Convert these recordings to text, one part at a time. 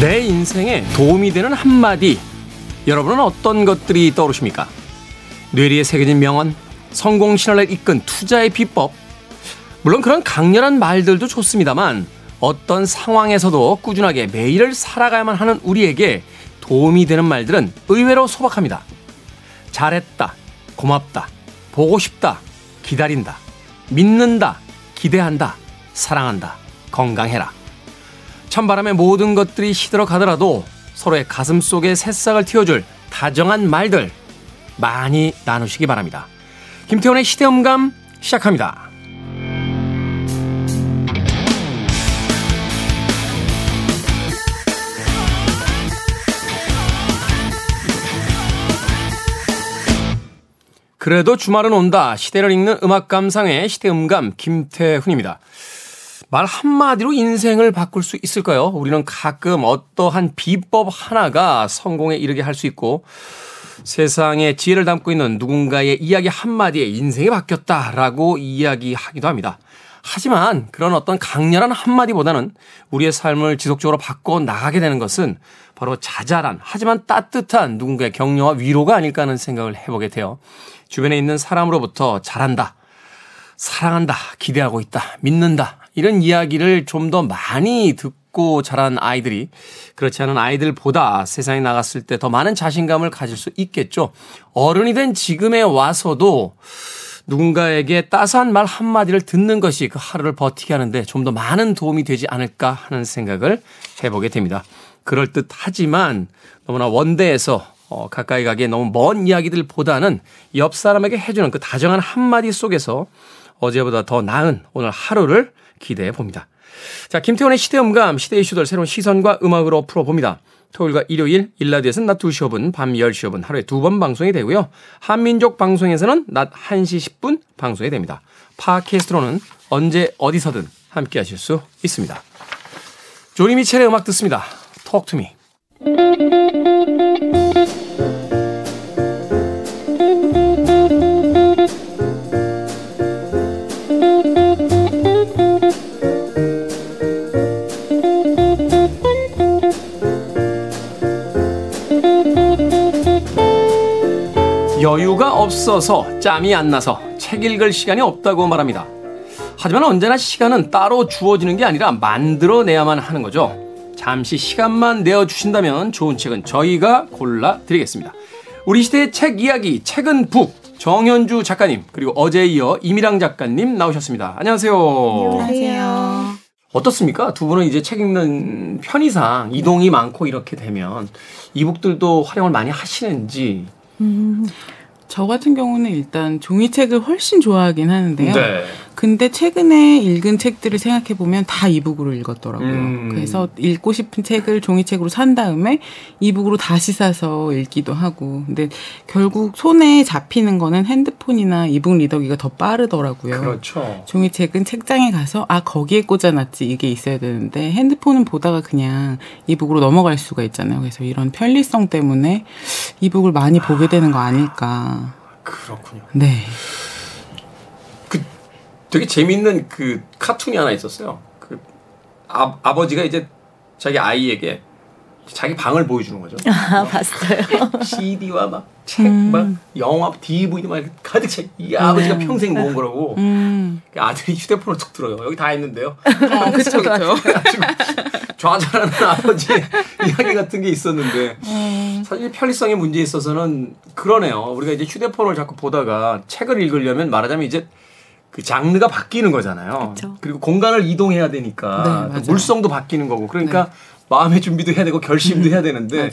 내 인생에 도움이 되는 한마디, 여러분은 어떤 것들이 떠오르십니까? 뇌리에 새겨진 명언, 성공신화를 이끈 투자의 비법, 물론 그런 강렬한 말들도 좋습니다만 어떤 상황에서도 꾸준하게 매일을 살아가야만 하는 우리에게 도움이 되는 말들은 의외로 소박합니다. 잘했다, 고맙다, 보고 싶다, 기다린다, 믿는다, 기대한다, 사랑한다, 건강해라. 찬바람에 모든 것들이 시들어 가더라도 서로의 가슴 속에 새싹을 틔워줄 다정한 말들 많이 나누시기 바랍니다. 김태원의 시대음감 시작합니다. 그래도 주말은 온다. 시대를 읽는 음악 감상의 시대음감 김태훈입니다. 말 한마디로 인생을 바꿀 수 있을까요? 우리는 가끔 어떠한 비법 하나가 성공에 이르게 할 수 있고 세상에 지혜를 담고 있는 누군가의 이야기 한마디에 인생이 바뀌었다라고 이야기하기도 합니다. 하지만 그런 어떤 강렬한 한마디보다는 우리의 삶을 지속적으로 바꿔 나가게 되는 것은 바로 자잘한 하지만 따뜻한 누군가의 격려와 위로가 아닐까 하는 생각을 해보게 돼요. 주변에 있는 사람으로부터 잘한다, 사랑한다, 기대하고 있다, 믿는다, 이런 이야기를 좀 더 많이 듣고 자란 아이들이 그렇지 않은 아이들보다 세상에 나갔을 때 더 많은 자신감을 가질 수 있겠죠. 어른이 된 지금에 와서도 누군가에게 따스한 말 한마디를 듣는 것이 그 하루를 버티게 하는데 좀 더 많은 도움이 되지 않을까 하는 생각을 해보게 됩니다. 그럴듯 하지만 너무나 원대해서 가까이 가기에 너무 먼 이야기들보다는 옆 사람에게 해주는 그 다정한 한마디 속에서 어제보다 더 나은 오늘 하루를 기대해 봅니다. 자, 김태원의 시대음감, 시대 이슈들 새로운 시선과 음악으로 풀어봅니다. 토요일과 일요일, 일라디에서는 낮 2시 5분, 밤 10시 5분 하루에 두 번 방송이 되고요. 한민족 방송에서는 낮 1시 10분 방송이 됩니다. 팟캐스트로는 언제 어디서든 함께 하실 수 있습니다. 조니 미첼의 음악 듣습니다. Talk to me. 여유가 없어서 짬이 안 나서 책 읽을 시간이 없다고 말합니다. 하지만 언제나 시간은 따로 주어지는 게 아니라 만들어내야만 하는 거죠. 잠시 시간만 내어주신다면 좋은 책은 저희가 골라드리겠습니다. 우리 시대의 책 이야기, 책은 북, 정현주 작가님, 그리고 어제에 이어 이미랑 작가님 나오셨습니다. 안녕하세요. 안녕하세요. 어떻습니까? 두 분은 이제 책 읽는 편의상 이동이 많고 이렇게 되면 이북들도 활용을 많이 하시는지. 저 같은 경우는 일단 종이책을 훨씬 좋아하긴 하는데요. 네. 근데 최근에 읽은 책들을 생각해보면 다 이북으로 읽었더라고요. 그래서 읽고 싶은 책을 종이책으로 산 다음에 이북으로 다시 사서 읽기도 하고. 근데 결국 손에 잡히는 거는 핸드폰이나 이북 리더기가 더 빠르더라고요. 그렇죠. 종이책은 책장에 가서 아 거기에 꽂아놨지 이게 있어야 되는데 핸드폰은 보다가 그냥 이북으로 넘어갈 수가 있잖아요. 그래서 이런 편리성 때문에 이북을 많이 보게 되는 거 아닐까. 그렇군요. 네. 그 되게 재밌는 그 카툰이 하나 있었어요. 그 아버지가 이제 자기 아이에게 자기 방을 보여주는 거죠. 아 봤어요. CD와 막 책, 막 영화, DVD 막 가득 차. 이 아버지가 평생 모은 거라고. 아들이 휴대폰을 툭 들어요. 여기 다 있는데요. 그렇죠, 그렇죠. 좌절하는 아버지 이야기 같은 게 있었는데 사실 편리성의 문제에 있어서는 그러네요. 우리가 이제 휴대폰을 자꾸 보다가 책을 읽으려면 말하자면 이제 그 장르가 바뀌는 거잖아요. 그쵸. 그리고 공간을 이동해야 되니까 네, 물성도 바뀌는 거고 그러니까 네. 마음의 준비도 해야 되고 결심도 해야 되는데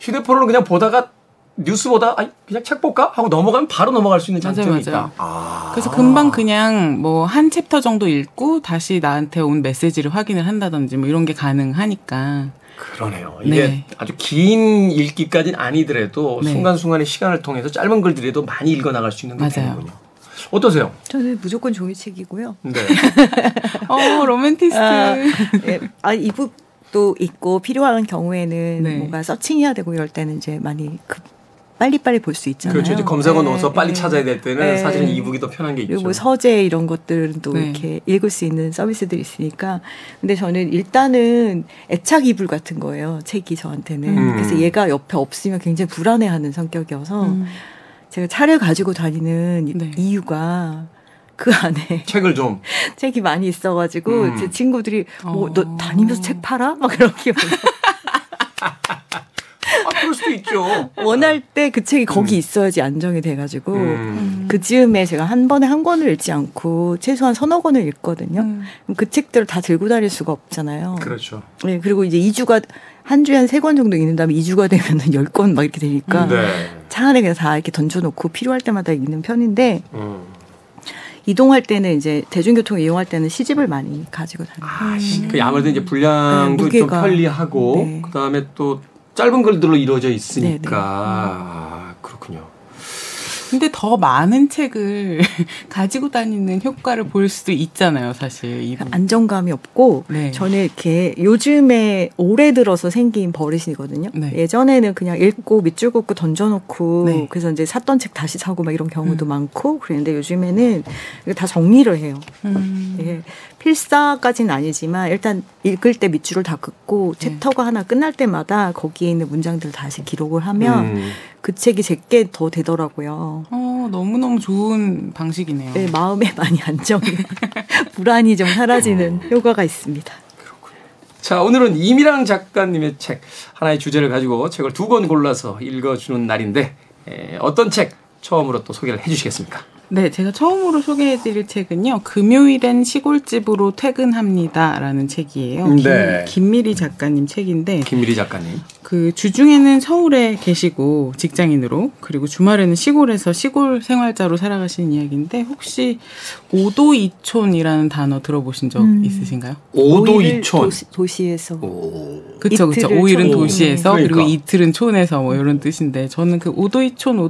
휴대폰으로 그냥 보다가 뉴스 보다 아니 그냥 책 볼까 하고 넘어가면 바로 넘어갈 수 있는 장점이 맞아요. 있다. 아~ 그래서 금방 그냥 뭐 한 챕터 정도 읽고 다시 나한테 온 메시지를 확인을 한다든지 뭐 이런 게 가능하니까. 그러네요. 이게 네. 아주 긴 읽기까지는 아니더라도 네. 순간순간의 시간을 통해서 짧은 글들에도 많이 읽어나갈 수 있는 게 되는군요. 어떠세요? 저는 무조건 종이책이고요. 네. 로맨티스트. 이북도 있고 필요한 경우에는 네. 뭔가 서칭해야 되고 이럴 때는 이제 많이 빨리빨리 볼 수 있잖아요. 그렇죠. 이제 검색어 넣어서 네. 빨리 찾아야 될 때는 네. 사실은 이북이 더 편한 게 있죠. 그리고 서재 이런 것들은 또 네. 이렇게 읽을 수 있는 서비스들이 있으니까. 근데 저는 일단은 애착 이불 같은 거예요. 책이 저한테는. 그래서 얘가 옆에 없으면 굉장히 불안해하는 성격이어서 제가 차를 가지고 다니는 네. 이유가 그 안에 책을 좀 책이 많이 있어가지고 제 친구들이 너 다니면서 책 팔아? 막 그렇게 아, 그럴 수도 있죠. 원할 때 그 책이 거기 있어야지 안정이 돼가지고 그 즈음에 제가 한 번에 한 권을 읽지 않고 최소한 서너 권을 읽거든요. 그 책들을 다 들고 다닐 수가 없잖아요. 그렇죠. 네, 그리고 이제 2주가 한 주에 한 3권 정도 읽는 다음에 2주가 되면은 10권 막 이렇게 되니까 네. 차 안에 그냥 다 이렇게 던져놓고 필요할 때마다 읽는 편인데 이동할 때는 이제 대중교통을 이용할 때는 시집을 많이 가지고 다녀요. 아, 그 아무래도 이제 분량도 네, 좀 편리하고 네. 그 다음에 또 짧은 글들로 이루어져 있으니까 네, 네. 아, 그렇군요. 근데 더 많은 책을 가지고 다니는 효과를 볼 수도 있잖아요, 사실. 이분. 안정감이 없고 네. 저는 이렇게 요즘에 올해 들어서 생긴 버릇이거든요. 네. 예전에는 그냥 읽고 밑줄 긋고 던져놓고 네. 그래서 이제 샀던 책 다시 사고 막 이런 경우도 많고 그랬는데 요즘에는 다 정리를 해요. 예. 필사까지는 아니지만 일단 읽을 때 밑줄을 다 긋고 네. 챕터가 하나 끝날 때마다 거기에 있는 문장들을 다시 기록을 하면 그 책이 제게 더 되더라고요. 너무너무 좋은 방식이네요. 네, 마음에 많이 안정이 불안이 좀 사라지는 효과가 있습니다. 그렇군요. 자, 오늘은 이미랑 작가님의 책 하나의 주제를 가지고 책을 2권 골라서 읽어주는 날인데 어떤 책 처음으로 또 소개를 해주시겠습니까? 네, 제가 처음으로 소개해드릴 책은요. 금요일엔 시골집으로 퇴근합니다라는 책이에요. 네. 김미리 작가님 책인데. 김미리 작가님. 그 주중에는 서울에 계시고 직장인으로 그리고 주말에는 시골에서 시골 생활자로 살아가시는 이야기인데 혹시 오도이촌이라는 단어 들어보신 적 있으신가요? 오도이촌. 도시에서. 그렇죠, 그렇죠. 5일은 도시에서 그러니까. 그리고 이틀은 촌에서 뭐 이런 뜻인데 저는 그 오도이촌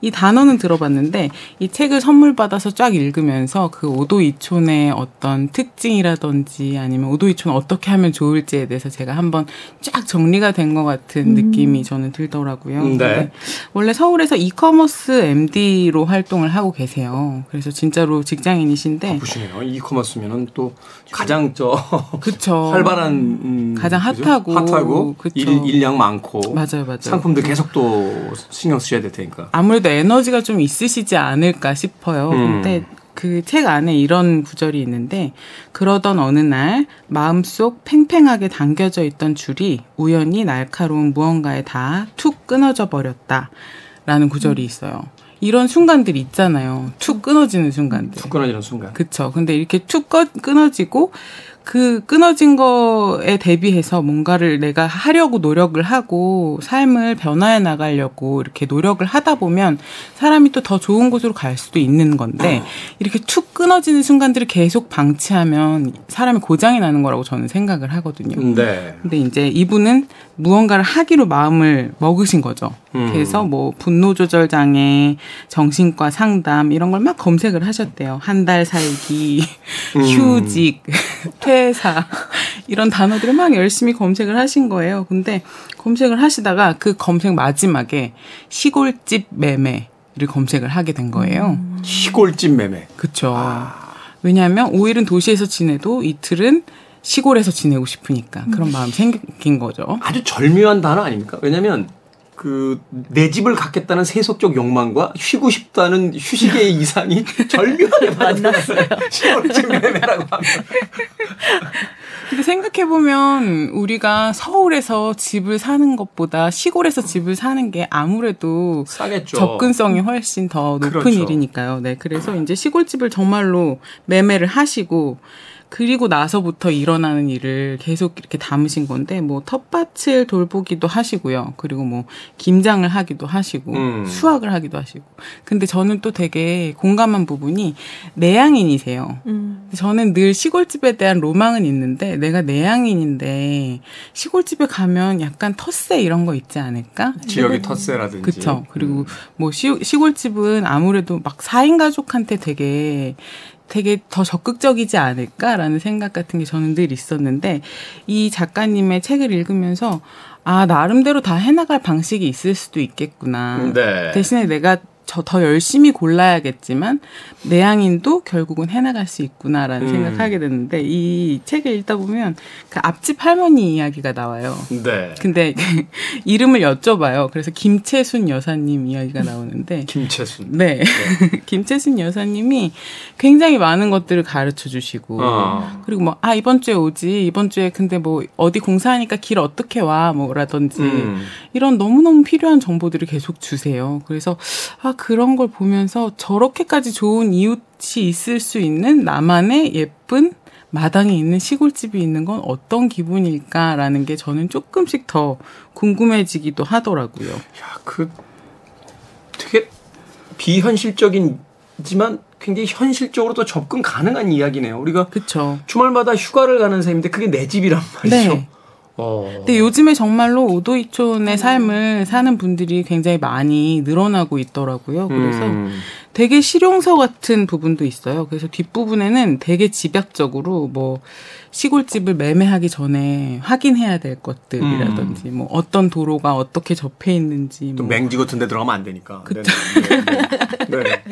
이 단어는 들어봤는데. 이 책을 선물 받아서 쫙 읽으면서 그 오도이촌의 어떤 특징이라든지 아니면 오도이촌 어떻게 하면 좋을지에 대해서 제가 한번 쫙 정리가 된 것 같은 느낌이 저는 들더라고요. 네. 원래 서울에서 이커머스 MD로 활동을 하고 계세요. 그래서 진짜로 직장인이신데 바쁘시네요. 이커머스면은 또 가장 그쵸. 활발한 가장 핫하고 일량 많고 맞아요. 상품도 계속 또 신경 쓰셔야 될 테니까 아무래도 에너지가 좀 있으시지 않을까 싶어요. 근데 그 책 안에 이런 구절이 있는데 그러던 어느 날 마음속 팽팽하게 당겨져 있던 줄이 우연히 날카로운 무언가에 다 툭 끊어져 버렸다 라는 구절이 있어요. 이런 순간들 있잖아요. 툭 끊어지는 순간들. 툭 끊어지는 순간. 그쵸. 근데 이렇게 툭 끊어지고 그 끊어진 거에 대비해서 뭔가를 내가 하려고 노력을 하고 삶을 변화해 나가려고 이렇게 노력을 하다 보면 사람이 또 더 좋은 곳으로 갈 수도 있는 건데 이렇게 툭 끊어지는 순간들을 계속 방치하면 사람이 고장이 나는 거라고 저는 생각을 하거든요. 네. 근데 이제 이분은 무언가를 하기로 마음을 먹으신 거죠. 그래서 뭐 분노 조절 장애, 정신과 상담 이런 걸 막 검색을 하셨대요. 한 달 살기, 휴직, 퇴사 이런 단어들을 막 열심히 검색을 하신 거예요. 근데 검색을 하시다가 그 검색 마지막에 시골집 매매를 검색을 하게 된 거예요. 시골집 매매. 그렇죠. 아. 왜냐하면 5일은 도시에서 지내도 이틀은 시골에서 지내고 싶으니까 그런 마음이 생긴 거죠. 아주 절묘한 단어 아닙니까? 왜냐하면 그 내 집을 갖겠다는 세속적 욕망과 쉬고 싶다는 휴식의 이상이 절묘하게 만났어요. 시골집 매매라고 하면. 근데 생각해보면 우리가 서울에서 집을 사는 것보다 시골에서 집을 사는 게 아무래도 싸겠죠. 접근성이 훨씬 더 높은 그렇죠. 일이니까요. 네, 그래서 이제 시골집을 정말로 매매를 하시고 그리고 나서부터 일어나는 일을 계속 이렇게 담으신 건데 뭐 텃밭을 돌보기도 하시고요. 그리고 뭐 김장을 하기도 하시고 수확을 하기도 하시고. 근데 저는 또 되게 공감한 부분이 내향인이세요. 저는 늘 시골집에 대한 로망은 있는데 내가 내향인인데 시골집에 가면 약간 텃세 이런 거 있지 않을까? 지역의 텃세라든지. 그렇죠. 그리고 뭐 시골집은 아무래도 막 4인 가족한테 되게 되게 더 적극적이지 않을까라는 생각 같은 게 저는 늘 있었는데, 이 작가님의 책을 읽으면서 아, 나름대로 다 해나갈 방식이 있을 수도 있겠구나. 네. 대신에 내가 저 더 열심히 골라야겠지만 내향인도 결국은 해나갈 수 있구나라는 생각하게 됐는데, 이 책을 읽다 보면 그 앞집 할머니 이야기가 나와요. 네. 근데 이름을 여쭤봐요. 그래서 김채순 여사님 이야기가 나오는데 김채순. 네. 네. 김채순 여사님이 굉장히 많은 것들을 가르쳐 주시고 그리고 뭐 아, 이번 주에 오지. 이번 주에 근데 뭐 어디 공사하니까 길 어떻게 와? 뭐라든지 이런 너무너무 필요한 정보들을 계속 주세요. 그래서 아, 그런 걸 보면서 저렇게까지 좋은 이웃이 있을 수 있는 나만의 예쁜 마당에 있는 시골집이 있는 건 어떤 기분일까라는 게 저는 조금씩 더 궁금해지기도 하더라고요. 야, 그 되게 비현실적이지만 굉장히 현실적으로도 접근 가능한 이야기네요. 우리가 그쵸. 주말마다 휴가를 가는 셈인데 그게 내 집이란 말이죠. 네. 근데 요즘에 정말로 오도이촌의 삶을 사는 분들이 굉장히 많이 늘어나고 있더라고요. 그래서 되게 실용서 같은 부분도 있어요. 그래서 뒷부분에는 되게 집약적으로 뭐 시골집을 매매하기 전에 확인해야 될 것들이라든지 뭐 어떤 도로가 어떻게 접해 있는지 또 뭐. 맹지 같은 데 들어가면 안 되니까. 그렇죠. 네.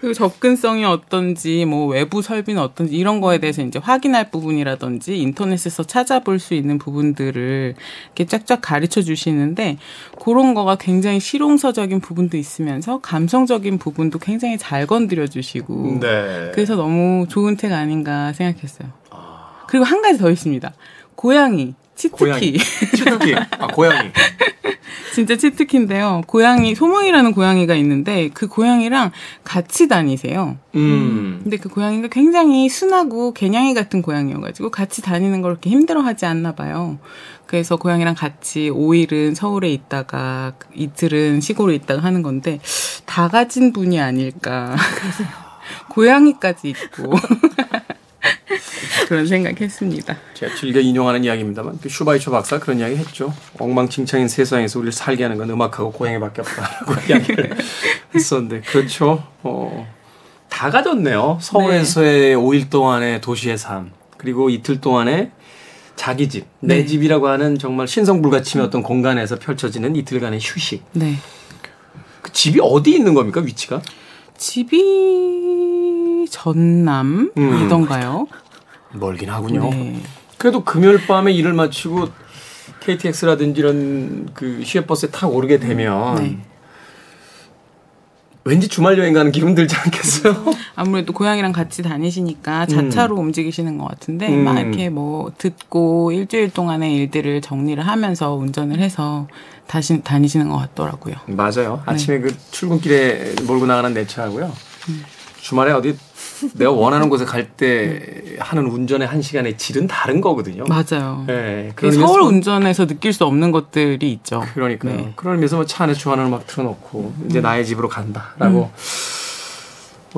그리고 접근성이 어떤지 뭐 외부 설비는 어떤지 이런 거에 대해서 이제 확인할 부분이라든지 인터넷에서 찾아볼 수 있는 부분들을 이렇게 쫙쫙 가르쳐 주시는데, 그런 거가 굉장히 실용서적인 부분도 있으면서 감성적인 부분도 굉장히 잘 건드려주시고 네. 그래서 너무 좋은 책 아닌가 생각했어요. 아... 그리고 한 가지 더 있습니다. 고양이, 치트키. 치트키. 아, 고양이. 진짜 치트키인데요. 고양이, 소망이라는 고양이가 있는데 그 고양이랑 같이 다니세요. 근데 그 고양이가 굉장히 순하고 개냥이 같은 고양이여가지고 같이 다니는 걸 그렇게 힘들어하지 않나 봐요. 그래서 고양이랑 같이 5일은 서울에 있다가 이틀은 시골에 있다가 하는 건데 다 가진 분이 아닐까. 고양이까지 있고. 그런 생각했습니다. 제가 즐겨 인용하는 이야기입니다만 그 슈바이처 박사 그런 이야기 했죠. 엉망진창인 세상에서 우리를 살게 하는 건 음악하고 고양이밖에 없다라고 이야기를 했었는데 그렇죠. 다 가졌네요. 서울에서의 네. 5일 동안의 도시의 삶, 그리고 이틀 동안의 자기 집, 내 네. 집이라고 하는 정말 신성불가침의 어떤 공간에서 펼쳐지는 이틀간의 휴식. 네. 그 집이 어디 있는 겁니까? 위치가? 집이 전남이던가요? 멀긴 하군요. 네. 그래도 금요일 밤에 일을 마치고 KTX라든지 이런 그 시외버스에 탁 오르게 되면 네. 왠지 주말 여행 가는 기분 들지 않겠어요? 아무래도 고양이랑 같이 다니시니까 자차로 움직이시는 것 같은데 막 이렇게 뭐 듣고 일주일 동안의 일들을 정리를 하면서 운전을 해서 다시 다니시는 것 같더라고요. 맞아요. 네. 아침에 그 출근길에 몰고 나가는 내 차하고요. 주말에 어디 내가 원하는 곳에 갈 때 하는 운전의 한 시간의 질은 다른 거거든요. 맞아요. 네, 서울 운전에서 느낄 수 없는 것들이 있죠. 그러니까요. 네. 그런 의미에서 뭐 차 안에 좋아하는 음악 틀어놓고 이제 나의 집으로 간다라고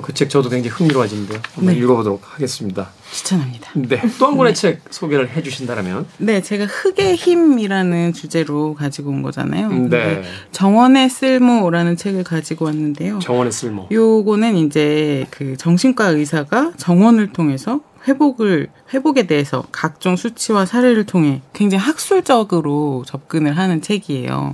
그 책 저도 굉장히 흥미로워지는데요. 한번 네. 읽어보도록 하겠습니다. 추천합니다. 네, 또 한 권의 네. 책 소개를 해주신다면? 네, 제가 흙의 힘이라는 주제로 가지고 온 거잖아요. 네. 정원의 쓸모라는 책을 가지고 왔는데요. 정원의 쓸모. 요거는 이제 그 정신과 의사가 정원을 통해서 회복에 대해서 각종 수치와 사례를 통해 굉장히 학술적으로 접근을 하는 책이에요.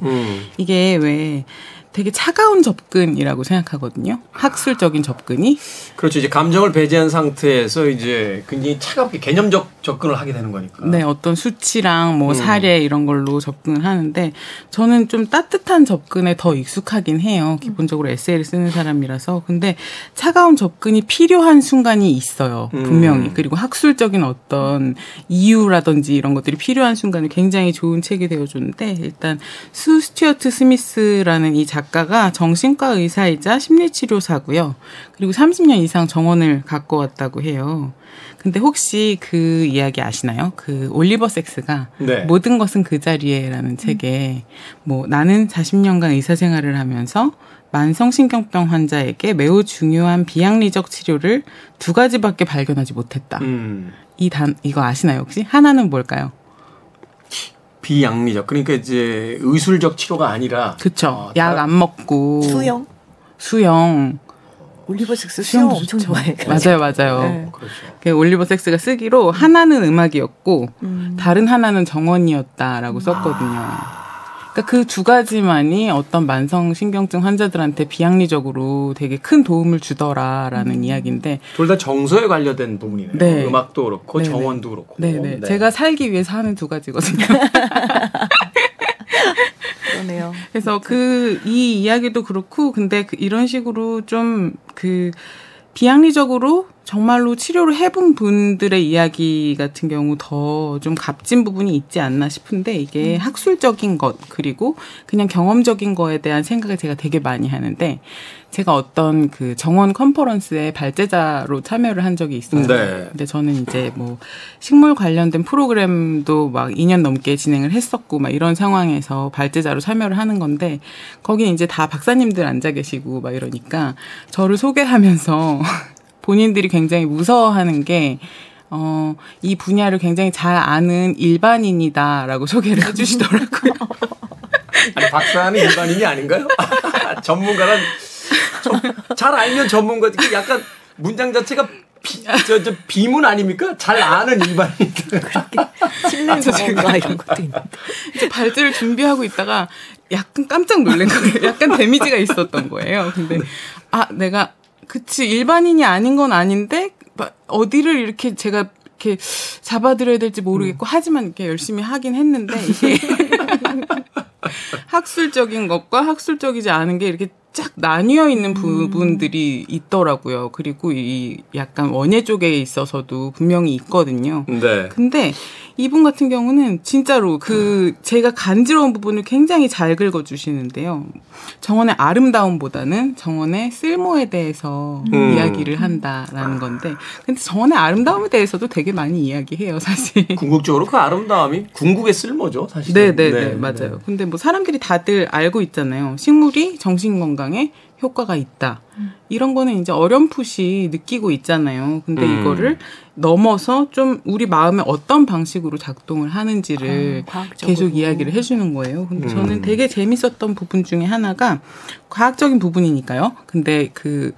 이게 왜 되게 차가운 접근이라고 생각하거든요. 학술적인 접근이. 그렇죠. 이제 감정을 배제한 상태에서 이제 굉장히 차갑게 개념적 접근을 하게 되는 거니까. 네, 어떤 수치랑 뭐 사례 이런 걸로 접근을 하는데 저는 좀 따뜻한 접근에 더 익숙하긴 해요. 기본적으로 에세이를 쓰는 사람이라서. 근데 차가운 접근이 필요한 순간이 있어요. 분명히. 그리고 학술적인 어떤 이유라든지 이런 것들이 필요한 순간에 굉장히 좋은 책이 되어주는데, 일단 수 스튜어트 스미스라는 이 작가가 정신과 의사이자 심리치료사고요. 그리고 30년 이상 정원을 갖고 왔다고 해요. 근데 혹시 그 이야기 아시나요? 그 올리버 섹스가 네. 모든 것은 그 자리에라는 책에 뭐 나는 40년간 의사 생활을 하면서 만성신경병 환자에게 매우 중요한 비약리적 치료를 2가지밖에 발견하지 못했다. 이거 아시나요 혹시? 하나는 뭘까요? 비약리적. 그러니까 이제 의술적 치료가 아니라. 그렇죠. 약 안 먹고. 수영. 올리버 섹스 수영 엄청 좋아해. 맞아요, 맞아요. 네. 그렇죠. 올리버 섹스가 쓰기로 하나는 음악이었고 다른 하나는 정원이었다라고 썼거든요. 그러니까 그 두 가지만이 어떤 만성 신경증 환자들한테 비합리적으로 되게 큰 도움을 주더라라는 이야기인데 둘 다 정서에 관련된 부분이네요. 네. 음악도 그렇고 네네. 정원도 그렇고. 네네. 네. 제가 살기 위해서 하는 두 가지거든요. 그러네요. 그래서 그 이 이야기도 그렇고 근데 이런 식으로 좀 그 비합리적으로 정말로 치료를 해본 분들의 이야기 같은 경우 더 좀 값진 부분이 있지 않나 싶은데 이게 학술적인 것 그리고 그냥 경험적인 거에 대한 생각을 제가 되게 많이 하는데 제가 어떤 그 정원 컨퍼런스에 발제자로 참여를 한 적이 있어요. 네. 근데 저는 이제 뭐 식물 관련된 프로그램도 막 2년 넘게 진행을 했었고 막 이런 상황에서 발제자로 참여를 하는 건데 거기 이제 다 박사님들 앉아 계시고 막 이러니까 저를 소개하면서 본인들이 굉장히 무서워하는 게 이 분야를 굉장히 잘 아는 일반인이다라고 소개를 해주시더라고요. 아니 박사는 일반인이 아닌가요? 전문가란 잘 알면 전문가 약간 문장 자체가 비문 아닙니까? 잘 아는 일반인들. 그렇게 칠레 전문가 이런 것도 있는데 이제 발제를 준비하고 있다가 약간 깜짝 놀란 거예요. 약간 데미지가 있었던 거예요. 근데 아 내가 그치 일반인이 아닌 건 아닌데 어디를 이렇게 제가 이렇게 잡아드려야 될지 모르겠고 하지만 이렇게 열심히 하긴 했는데 이게 학술적인 것과 학술적이지 않은 게 이렇게 쫙 나뉘어 있는 부분들이 있더라고요. 그리고 이 약간 원예 쪽에 있어서도 분명히 있거든요. 네. 근데 이분 같은 경우는 진짜로 그 제가 간지러운 부분을 굉장히 잘 긁어주시는데요. 정원의 아름다움보다는 정원의 쓸모에 대해서 이야기를 한다라는 건데 근데 정원의 아름다움에 대해서도 되게 많이 이야기해요. 사실. 궁극적으로 그 아름다움이 궁극의 쓸모죠. 사실. 네네네. 맞아요. 근데 뭐 사람들이 다들 알고 있잖아요. 식물이 정신건강에 효과가 있다. 이런 거는 이제 어렴풋이 느끼고 있잖아요. 근데 이거를 넘어서 좀 우리 마음에 어떤 방식으로 작동을 하는지를 계속 이야기를 해주는 거예요. 근데 저는 되게 재밌었던 부분 중에 하나가 과학적인 부분이니까요. 근데 그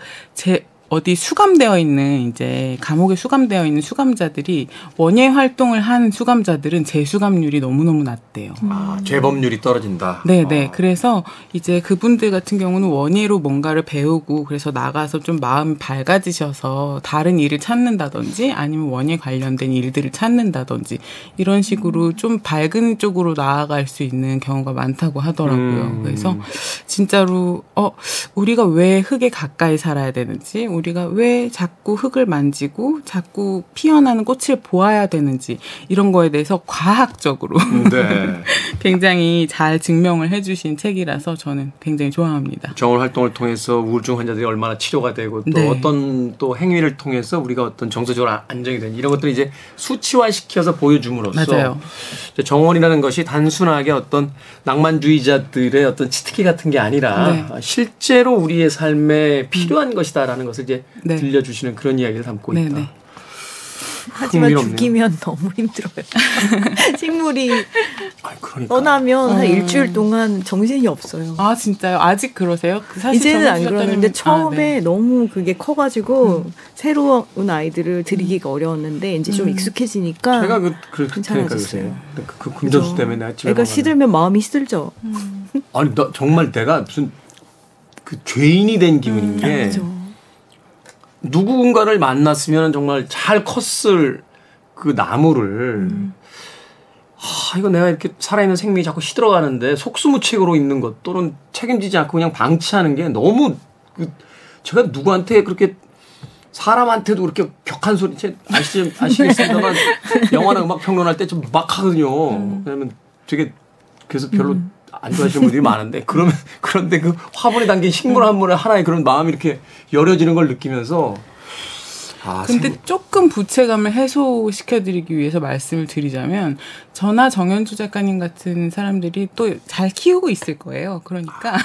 어디 수감되어 있는 이제 감옥에 수감되어 있는 수감자들이 원예 활동을 한 수감자들은 재수감률이 너무너무 낮대요. 아, 재범률이 떨어진다. 네네. 그래서 이제 그분들 같은 경우는 원예로 뭔가를 배우고 그래서 나가서 좀 마음이 밝아지셔서 다른 일을 찾는다든지 아니면 원예 관련된 일들을 찾는다든지 이런 식으로 좀 밝은 쪽으로 나아갈 수 있는 경우가 많다고 하더라고요. 그래서 진짜로 우리가 왜 흙에 가까이 살아야 되는지 우리가 왜 자꾸 흙을 만지고 자꾸 피어나는 꽃을 보아야 되는지 이런 거에 대해서 과학적으로 네. 굉장히 잘 증명을 해주신 책이라서 저는 굉장히 좋아합니다. 정원 활동을 통해서 우울증 환자들이 얼마나 치료가 되고 또 네. 어떤 또 행위를 통해서 우리가 어떤 정서적으로 안정이 되는 이런 것들을 이제 수치화시켜서 보여줌으로써 맞아요. 정원이라는 것이 단순하게 어떤 낭만주의자들의 어떤 치트키 같은 게 아니라 네. 실제로 우리의 삶에 필요한 것이다라는 것을 이제 네. 들려주시는 그런 이야기를 담고 네네. 있다. 하지만 흥미롭네요. 죽이면 너무 힘들어요. 식물이 그러니까. 떠나면 한 일주일 동안 정신이 없어요. 아 진짜요? 아직 그러세요? 사실 이제는 안 그러는데 처음에 네. 너무 그게 커가지고 새로운 아이들을 들이기가 어려웠는데 이제 좀 익숙해지니까 제가 괜찮아졌어요. 그 금전수 때문에 내가 집에 애가 시들면 마음이 시들죠. 아니 나 정말 내가 무슨 그 죄인이 된 기분인 게 그렇죠. 누군가를 만났으면 정말 잘 컸을 그 나무를 이거 내가 이렇게 살아있는 생명이 자꾸 시들어가는데 속수무책으로 있는 것 또는 책임지지 않고 그냥 방치하는 게 너무 제가 누구한테 그렇게 사람한테도 그렇게 격한 소리 아시겠습니다만 영화나 음악 평론할 때 좀 막 하거든요. 왜냐면 되게 그래서 별로 안 좋아하시는 분들이 많은데 그런데 그 화분에 담긴 식물 한 물에 하나의 그런 마음이 이렇게 여려지는 걸 느끼면서 근데 조금 부채감을 해소시켜드리기 위해서 말씀을 드리자면 저나 정현주 작가님 같은 사람들이 또 잘 키우고 있을 거예요. 그러니까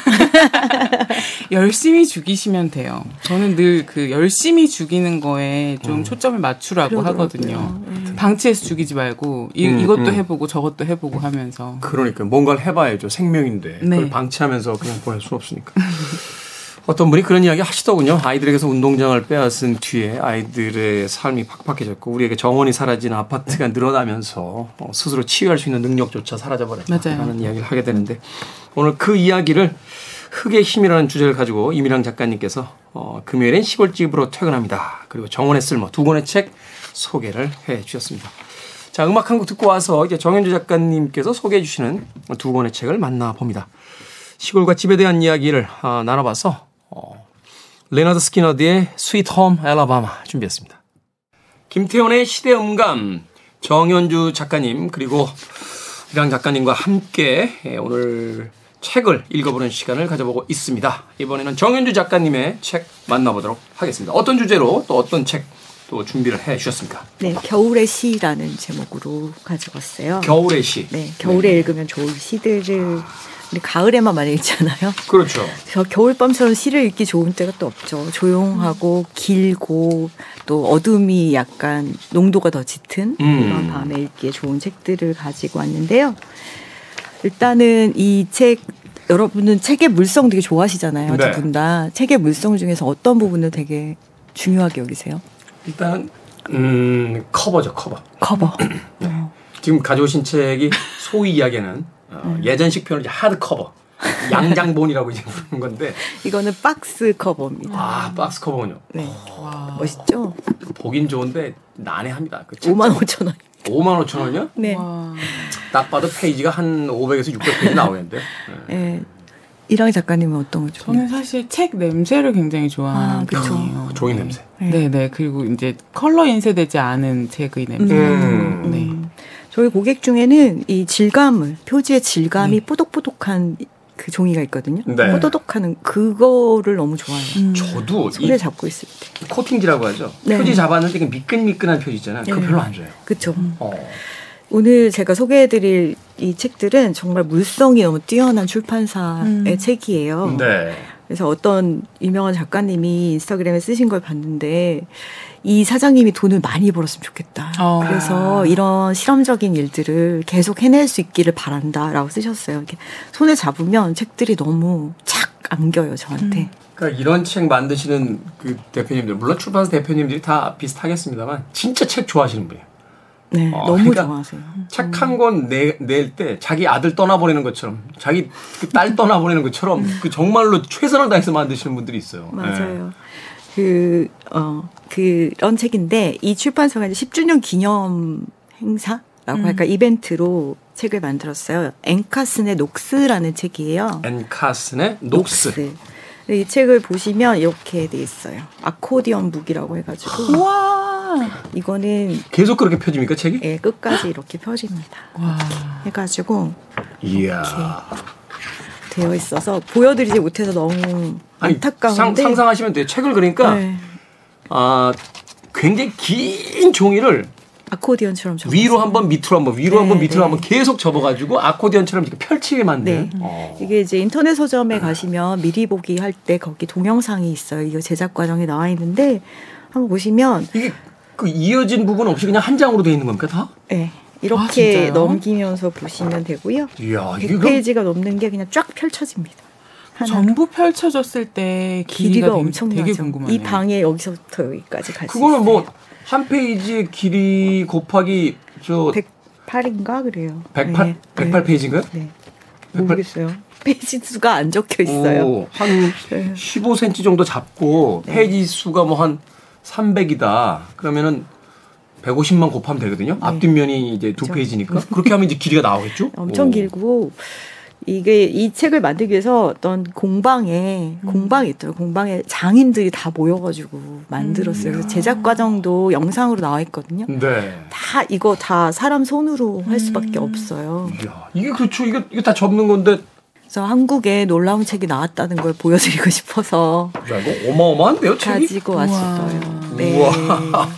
열심히 죽이시면 돼요. 저는 늘 그 열심히 죽이는 거에 좀 초점을 맞추라고 하거든요. 방치해서 죽이지 말고 이것도 해보고 저것도 해보고 하면서 그러니까 뭔가를 해봐야죠. 생명인데 네. 그걸 방치하면서 그냥 보낼 수 없으니까 어떤 분이 그런 이야기 하시더군요. 아이들에게서 운동장을 빼앗은 뒤에 아이들의 삶이 팍팍해졌고 우리에게 정원이 사라진 아파트가 늘어나면서 스스로 치유할 수 있는 능력조차 사라져버렸다라는 이야기를 하게 되는데 오늘 그 이야기를 흙의 힘이라는 주제를 가지고 이미랑 작가님께서 금요일엔 시골집으로 퇴근합니다. 그리고 정원의 쓸모 두 권의 책 소개를 해 주셨습니다. 자, 음악 한 곡 듣고 와서 이제 정현주 작가님께서 소개해 주시는 두 권의 책을 만나봅니다. 시골과 집에 대한 이야기를 나눠봐서 레너드 스키너드의 스위트 홈 앨라바마 준비했습니다. 김태원의 시대 음감, 정현주 작가님 그리고 이랑 작가님과 함께 오늘 책을 읽어보는 시간을 가져보고 있습니다. 이번에는 정현주 작가님의 책 만나보도록 하겠습니다. 어떤 주제로 또 어떤 책 또 준비를 해 주셨습니까? 네, 겨울의 시라는 제목으로 가져왔어요. 겨울의 시. 네, 겨울에 네. 읽으면 좋을 시들을 우리 가을에만 많이 읽잖아요. 그렇죠. 겨울밤처럼 시를 읽기 좋은 때가 또 없죠. 조용하고 길고 또 어둠이 약간 농도가 더 짙은 그런 밤에 읽기에 좋은 책들을 가지고 왔는데요. 일단은 이 책, 여러분은 책의 물성 되게 좋아하시잖아요. 네. 두 분 다. 책의 물성 중에서 어떤 부분을 되게 중요하게 여기세요? 일단 커버죠. 커버. 네. 지금 가져오신 책이 소위 이야기는 예전식 표현은 하드 커버, 양장본이라고 이제 부르는 건데 이거는 박스 커버입니다. 아, 박스 커버군요. 네. 와. 멋있죠? 보긴 좋은데 난해합니다. 그 55,000원. 55,000원이요? 네. 와. 딱 봐도 페이지가 한 500에서 600페이지 나오는데. 네. 네. 이랑 작가님은 어떤 거죠? 저는 사실 책 냄새를 굉장히 좋아하는 편이에요. 아, 종이 냄새. 네, 네. 그리고 이제 컬러 인쇄되지 않은 책의 냄새. 네. 저희 고객 중에는 이 질감을, 표지의 질감이 뽀독뽀독한 그 종이가 있거든요. 네. 뽀독하는 그거를 너무 좋아해요. 저도 손에 잡고 있을 때. 코팅지라고 하죠. 네. 표지 잡았는데 미끈미끈한 표지 있잖아요. 그거 별로 안 좋아해요. 그렇죠. 오늘 제가 소개해드릴 이 책들은 정말 물성이 너무 뛰어난 출판사의 책이에요. 네. 그래서 어떤 유명한 작가님이 인스타그램에 쓰신 걸 봤는데 이 사장님이 돈을 많이 벌었으면 좋겠다. 그래서 이런 실험적인 일들을 계속 해낼 수 있기를 바란다라고 쓰셨어요. 이렇게 손에 잡으면 책들이 너무 착 안겨요, 저한테. 그러니까 이런 책 만드시는 그 대표님들, 물론 출판사 대표님들이 다 비슷하겠습니다만 진짜 책 좋아하시는 분이에요. 네, 너무 그러니까 좋아하세요. 책 한 권 낼 때 자기 아들 떠나보내는 것처럼, 자기 그 딸 떠나보내는 것처럼 그 정말로 최선을 다해서 만드시는 분들이 있어요. 맞아요. 네. 그런 책인데 이 출판사가 이제 10주년 기념 행사라고 할까 이벤트로 책을 만들었어요. 앤카슨의 녹스라는 책이에요. 앤카슨의 녹스. 이 책을 보시면 이렇게 돼 있어요. 아코디언 북이라고 해가지고. 우와. 이거는 계속 그렇게 펴집니까 책이? 네, 끝까지 이렇게 펴집니다. 와. 이렇게 해가지고 이야. 이렇게 되어 있어서 보여드리지 못해서 너무 안타까운데 상상하시면 돼요. 책을 그러니까 굉장히 긴 종이를. 아코디언처럼 접어 위로 한 번 밑으로 한 번 위로 한 번 밑으로 한 번 계속 접어가지고 아코디언처럼 이렇게 펼치게 만드는. 이게 이제 인터넷 서점에 가시면 미리 보기 할 때 거기 동영상이 있어요. 이거 제작 과정에 나와 있는데 한번 보시면 이게 그 이어진 부분 없이 그냥 한 장으로 돼 있는 겁니까 다? 네. 이렇게 넘기면서 보시면 되고요. 이야, 100페이지가 넘는 게 그냥 쫙 펼쳐집니다. 하나로. 전부 펼쳐졌을 때 길이가 엄청나죠. 되게 궁금하네요. 이 방에 여기서부터 여기까지 갈 수 있어요. 그거는 뭐 한 페이지 길이 곱하기 저 108인가 그래요. 108 네. 108페이지인가요? 네. 108. 모르겠어요. 페이지 수가 안 적혀 있어요. 한 15cm 정도 잡고 페이지 수가 뭐 한 300이다. 그러면은 150만 곱하면 되거든요. 네. 앞뒷면이 이제 두 페이지니까. 그렇게 하면 이제 길이가 나오겠죠? 엄청 길고 이게 이 책을 만들기 위해서 어떤 공방이 있더라고요. 공방에 장인들이 다 모여가지고 만들었어요. 그래서 제작 과정도 영상으로 나와 있거든요. 네. 다 이거 다 사람 손으로 할 수밖에 없어요. 이야, 이게 그렇죠. 이거 다 접는 건데. 그래서 한국에 놀라운 책이 나왔다는 걸 보여드리고 싶어서. 야, 이거 어마어마한데요, 책이? 가지고 왔어요. 네. 우와.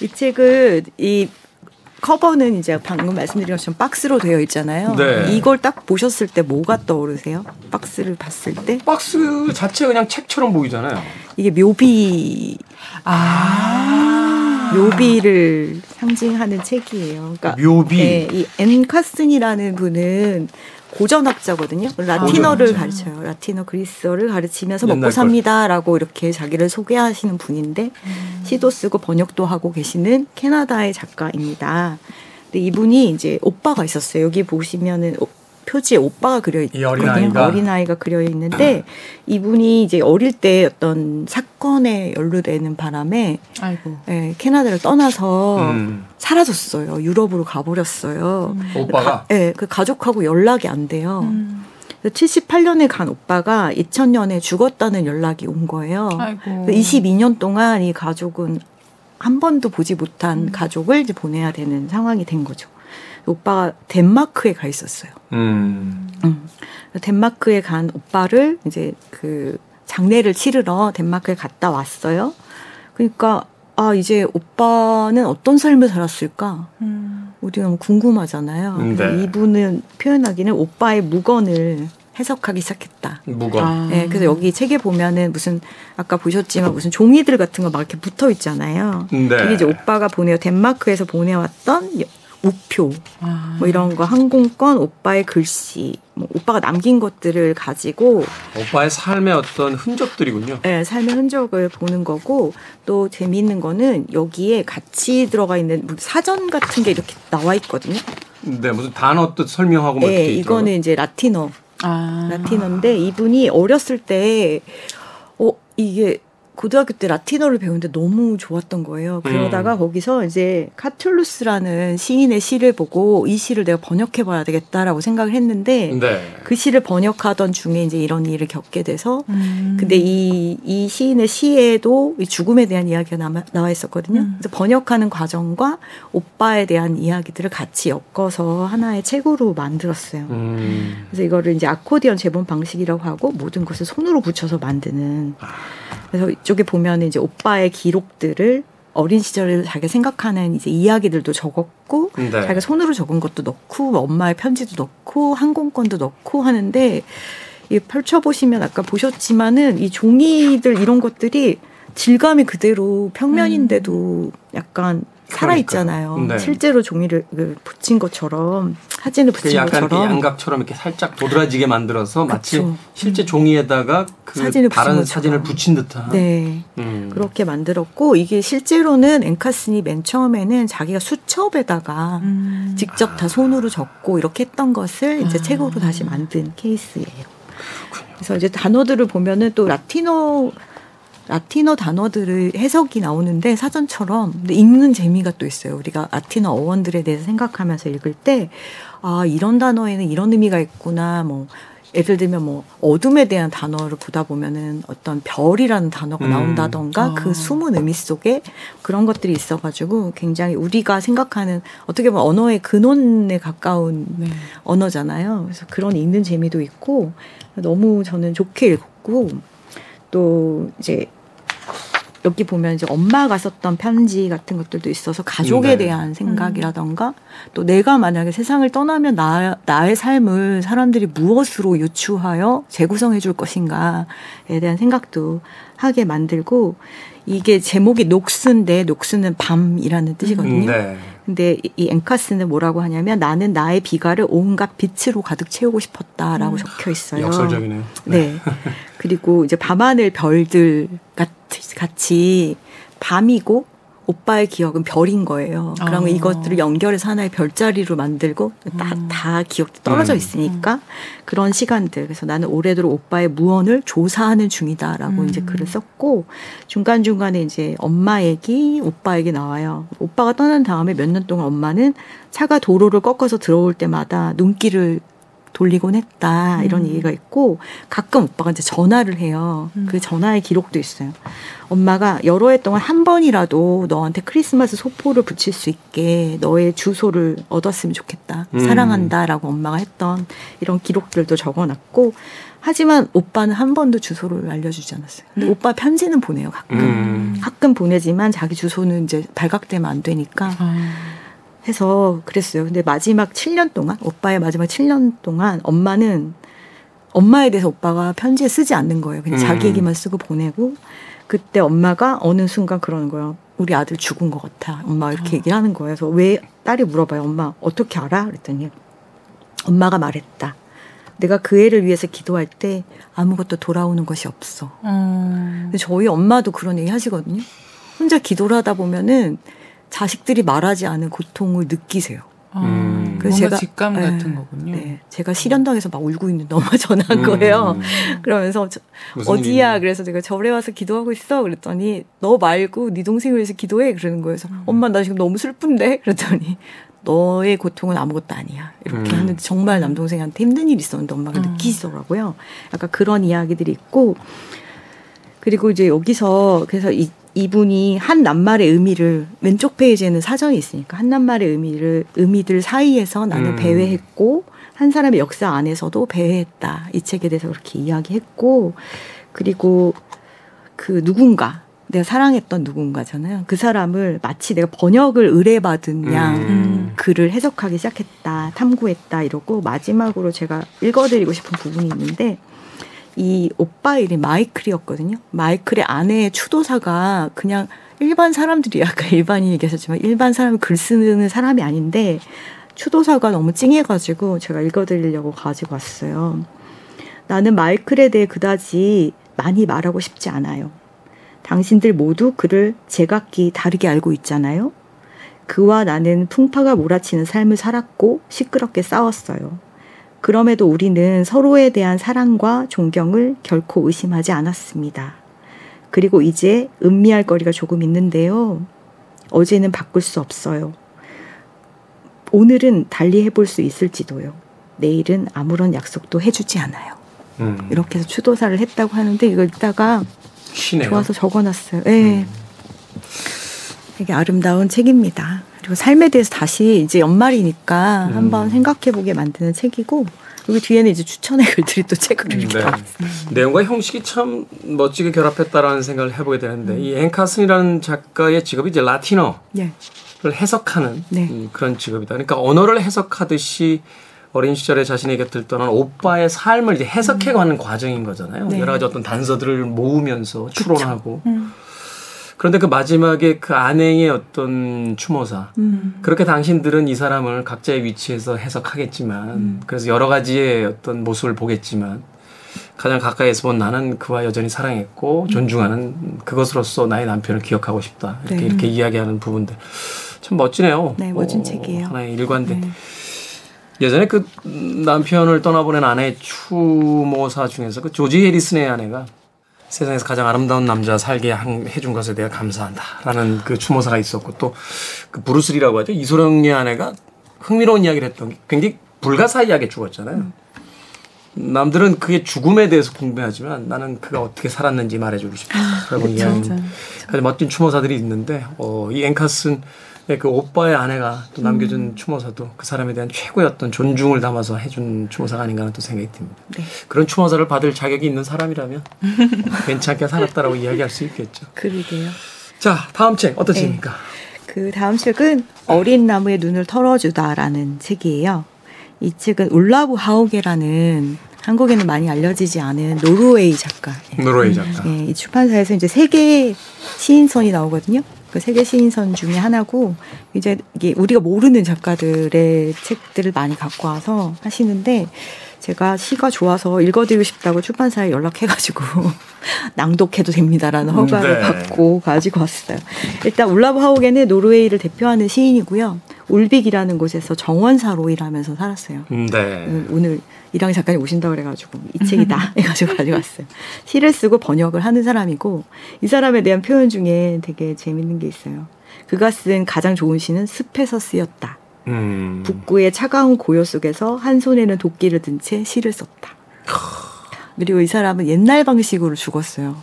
이 책은 커버는 이제 방금 말씀드린 것처럼 박스로 되어 있잖아요. 네. 이걸 딱 보셨을 때 뭐가 떠오르세요? 박스를 봤을 때? 박스 자체가 그냥 책처럼 보이잖아요. 이게 묘비. 묘비를 상징하는 책이에요. 그러니까 묘비. 네, 이 앤카슨이라는 분은 고전학자거든요. 라틴어를 가르쳐요. 라틴어 그리스어를 가르치면서 먹고 삽니다라고 이렇게 자기를 소개하시는 분인데 시도 쓰고 번역도 하고 계시는 캐나다의 작가입니다. 근데 이분이 이제 오빠가 있었어요. 여기 보시면은 표지에 오빠가 그려있거든요. 어린아이가 그려있는데 이분이 이제 어릴 때 어떤 사건에 연루되는 바람에 예, 캐나다를 떠나서 사라졌어요. 유럽으로 가버렸어요. 오빠가? 예, 그 가족하고 연락이 안 돼요. 78년에 간 오빠가 2000년에 죽었다는 연락이 온 거예요. 22년 동안 이 가족은 한 번도 보지 못한 가족을 이제 보내야 되는 상황이 된 거죠. 오빠가 덴마크에 가 있었어요. 덴마크에 간 오빠를 이제 그 장례를 치르러 덴마크에 갔다 왔어요. 그러니까 아 이제 오빠는 어떤 삶을 살았을까? 우리 너무 궁금하잖아요. 네. 이분은 표현하기는 오빠의 무건을 해석하기 시작했다. 무건. 아. 네, 그래서 여기 책에 보면은 무슨 아까 보셨지만 무슨 종이들 같은 거 막 이렇게 붙어 있잖아요. 네. 이게 이제 오빠가 보내요. 덴마크에서 보내왔던. 우표, 뭐 이런 거, 항공권, 오빠의 글씨, 뭐 오빠가 남긴 것들을 가지고 오빠의 삶의 어떤 흔적들이군요. 네, 삶의 흔적을 보는 거고 또 재미있는 거는 여기에 같이 들어가 있는 사전 같은 게 이렇게 나와 있거든요. 네, 무슨 단어 뜻 설명하고 뭐 이렇게. 네, 이거는 있더라고요. 이제 라틴어, 라틴어인데 이분이 어렸을 때 이게 고등학교 때 라틴어를 배우는데 너무 좋았던 거예요. 그러다가 거기서 이제 카툴루스라는 시인의 시를 보고 이 시를 내가 번역해봐야 되겠다라고 생각을 했는데 네. 그 시를 번역하던 중에 이제 이런 일을 겪게 돼서 근데 이 시인의 시에도 이 죽음에 대한 이야기가 나와 있었거든요. 그래서 번역하는 과정과 오빠에 대한 이야기들을 같이 엮어서 하나의 책으로 만들었어요. 그래서 이거를 이제 아코디언 제본 방식이라고 하고 모든 것을 손으로 붙여서 만드는. 그래서 이쪽에 보면 이제 오빠의 기록들을 어린 시절에 자기가 생각하는 이제 이야기들도 적었고 네. 자기가 손으로 적은 것도 넣고 엄마의 편지도 넣고 항공권도 넣고 하는데 이 펼쳐보시면 아까 보셨지만은 이 종이들 이런 것들이 질감이 그대로 평면인데도 약간 살아있잖아요. 네. 실제로 종이를 붙인 것처럼 사진을 붙인 약간 것처럼 약간 양각처럼 이렇게 살짝 도드라지게 만들어서 마치 실제 종이에다가 그 사진을 다른 붙인 사진을 붙인 듯한 네. 그렇게 만들었고 이게 실제로는 앵카슨이 맨 처음에는 자기가 수첩에다가 직접 다 손으로 적고 이렇게 했던 것을 이제 책으로 다시 만든 케이스예요. 그렇군요. 그래서 이제 단어들을 보면은 또 라틴어 단어들의 해석이 나오는데 사전처럼 근데 읽는 재미가 또 있어요. 우리가 라틴어 어원들에 대해서 생각하면서 읽을 때 아 이런 단어에는 이런 의미가 있구나. 뭐 예를 들면 뭐 어둠에 대한 단어를 보다 보면은 어떤 별이라는 단어가 나온다던가 그 숨은 의미 속에 그런 것들이 있어가지고 굉장히 우리가 생각하는 어떻게 보면 언어의 근원에 가까운 네. 언어잖아요. 그래서 그런 읽는 재미도 있고 너무 저는 좋게 읽었고. 또 이제 여기 보면 이제 엄마가 썼던 편지 같은 것들도 있어서 가족에 네. 대한 생각이라던가 또 내가 만약에 세상을 떠나면 나의 삶을 사람들이 무엇으로 유추하여 재구성해 줄 것인가에 대한 생각도 하게 만들고 이게 제목이 녹슨데 녹슨은 밤이라는 뜻이거든요. 네. 근데 이 앵카스는 뭐라고 하냐면 나는 나의 비가를 온갖 빛으로 가득 채우고 싶었다라고 적혀 있어요. 역설적이네요. 네. 그리고 이제 밤하늘 별들 같이 밤이고 오빠의 기억은 별인 거예요. 그러면 이것들을 연결해서 하나의 별자리로 만들고 다 기억도 떨어져 있으니까 그런 시간들. 그래서 나는 오래도록 오빠의 무언을 조사하는 중이다라고 이제 글을 썼고 중간중간에 이제 엄마 얘기, 오빠 얘기 나와요. 오빠가 떠난 다음에 몇 년 동안 엄마는 차가 도로를 꺾어서 들어올 때마다 눈길을 돌리곤 했다 이런 얘기가 있고 가끔 오빠가 이제 전화를 해요. 그 전화의 기록도 있어요. 엄마가 여러 해 동안 한 번이라도 너한테 크리스마스 소포를 붙일 수 있게 너의 주소를 얻었으면 좋겠다. 사랑한다라고 엄마가 했던 이런 기록들도 적어놨고 하지만 오빠는 한 번도 주소를 알려주지 않았어요. 근데 오빠 편지는 보내요. 가끔 보내지만 자기 주소는 이제 발각되면 안 되니까 해서 그랬어요. 근데 마지막 7년 동안 오빠의 마지막 7년 동안 엄마는 엄마에 대해서 오빠가 편지에 쓰지 않는 거예요. 그냥 자기 얘기만 쓰고 보내고 그때 엄마가 어느 순간 그러는 거예요. 우리 아들 죽은 것 같아. 엄마 이렇게 얘기를 하는 거예요. 그래서 왜 딸이 물어봐요. 엄마 어떻게 알아? 그랬더니 엄마가 말했다. 내가 그 애를 위해서 기도할 때 아무것도 돌아오는 것이 없어. 근데 저희 엄마도 그런 얘기 하시거든요. 혼자 기도를 하다 보면은 자식들이 말하지 않은 고통을 느끼세요. 그래서 뭔가 제가 직감 같은 거군요. 네, 제가 실현당에서 막 울고 있는데 엄마 전화한 거예요. 그러면서 어디야? 일이냐? 그래서 제가 절에 와서 기도하고 있어. 그랬더니 너 말고 네 동생을 위해서 기도해. 그러는 거예요. 그래서 엄마 나 지금 너무 슬픈데? 그랬더니 너의 고통은 아무것도 아니야. 이렇게 하는데 정말 남동생한테 힘든 일이 있었는데 엄마가 느끼시더라고요. 약간 그런 이야기들이 있고 그리고 이제 여기서 그래서 이분이 한낱말의 의미를 왼쪽 페이지에는 사전이 있으니까 한낱말의 의미들 사이에서 나는 배회했고 한 사람의 역사 안에서도 배회했다. 이 책에 대해서 그렇게 이야기했고 그리고 그 누군가 내가 사랑했던 누군가잖아요. 그 사람을 마치 내가 번역을 의뢰받은 양 글을 해석하기 시작했다. 탐구했다. 이러고 마지막으로 제가 읽어드리고 싶은 부분이 있는데 이 오빠 이름이 마이클이었거든요. 마이클의 아내의 추도사가 그냥 일반 사람들이 아까 일반인이 계셨지만 일반 사람이 글 쓰는 사람이 아닌데 추도사가 너무 찡해가지고 제가 읽어드리려고 가지고 왔어요. 나는 마이클에 대해 그다지 많이 말하고 싶지 않아요. 당신들 모두 그를 제각기 다르게 알고 있잖아요. 그와 나는 풍파가 몰아치는 삶을 살았고 시끄럽게 싸웠어요. 그럼에도 우리는 서로에 대한 사랑과 존경을 결코 의심하지 않았습니다. 그리고 이제 음미할 거리가 조금 있는데요. 어제는 바꿀 수 없어요. 오늘은 달리 해볼 수 있을지도요. 내일은 아무런 약속도 해주지 않아요. 이렇게 해서 추도사를 했다고 하는데 이걸 읽다가 쉬네요. 좋아서 적어놨어요. 네. 되게 아름다운 책입니다. 그리고 삶에 대해서 다시 이제 연말이니까 한번 생각해보게 만드는 책이고 여기 뒤에는 이제 추천의 글들이 또 책으로 이렇게 네. 내용과 형식이 참 멋지게 결합했다라는 생각을 해보게 되는데 이 앵카슨이라는 작가의 직업이 이제 라틴어를 네. 해석하는 네. 그런 직업이다. 그러니까 언어를 해석하듯이 어린 시절에 자신의 곁을 떠난 오빠의 삶을 이제 해석해가는 과정인 거잖아요. 네. 여러 가지 어떤 단서들을 모으면서 추론하고 그런데 그 마지막에 그 아내의 어떤 추모사 그렇게 당신들은 이 사람을 각자의 위치에서 해석하겠지만 그래서 여러 가지의 어떤 모습을 보겠지만 가장 가까이에서 본 나는 그와 여전히 사랑했고 존중하는 그것으로서 나의 남편을 기억하고 싶다 이렇게 네. 이렇게 이야기하는 부분들 참 멋지네요. 네, 멋진 책이에요. 하나의 일관된 네. 예전에 그 남편을 떠나보낸 아내의 추모사 중에서 그 조지 해리슨의 아내가 세상에서 가장 아름다운 남자 살게 해준 것에 대해 감사한다라는 그 추모사가 있었고 또 그 브루스리라고 하죠. 이소룡의 아내가 흥미로운 이야기를 했던 게 굉장히 불가사의하게 죽었잖아요. 남들은 그의 죽음에 대해서 궁금해하지만 나는 그가 어떻게 살았는지 말해주고 싶다. 그런 이야기 아주 멋진 추모사들이 있는데 이 앵카슨 네, 그 오빠의 아내가 또 남겨준 추모사도 그 사람에 대한 최고의 어떤 존중을 담아서 해준 추모사가 아닌가 하는 또 생각이 듭니다. 네. 그런 추모사를 받을 자격이 있는 사람이라면 괜찮게 살았다라고 이야기할 수 있겠죠. 그러게요. 자, 다음 책 어떠십니까? 네. 그 다음 책은 어린 나무의 눈을 털어주다라는 책이에요. 이 책은 올라브 하우게라는 한국에는 많이 알려지지 않은 노르웨이 작가. 노르웨이 작가. 네, 이 출판사에서 이제 세 개의 시인선이 나오거든요. 그 세계 시인선 중에 하나고 이제 이게 우리가 모르는 작가들의 책들을 많이 갖고 와서 하시는데 제가 시가 좋아서 읽어드리고 싶다고 출판사에 연락해가지고 낭독해도 됩니다라는 허가를 네. 받고 가지고 왔어요. 일단 올라브 하우게는 노르웨이를 대표하는 시인이고요. 울빅이라는 곳에서 정원사로 일하면서 살았어요. 네. 오늘 이랑 작가님 오신다고 그래가지고 이 책이다 해가지고 가져왔어요. 시를 쓰고 번역을 하는 사람이고 이 사람에 대한 표현 중에 되게 재밌는 게 있어요. 그가 쓴 가장 좋은 시는 습해서 쓰였다. 북구의 차가운 고요 속에서 한 손에는 도끼를 든 채 시를 썼다. 그리고 이 사람은 옛날 방식으로 죽었어요.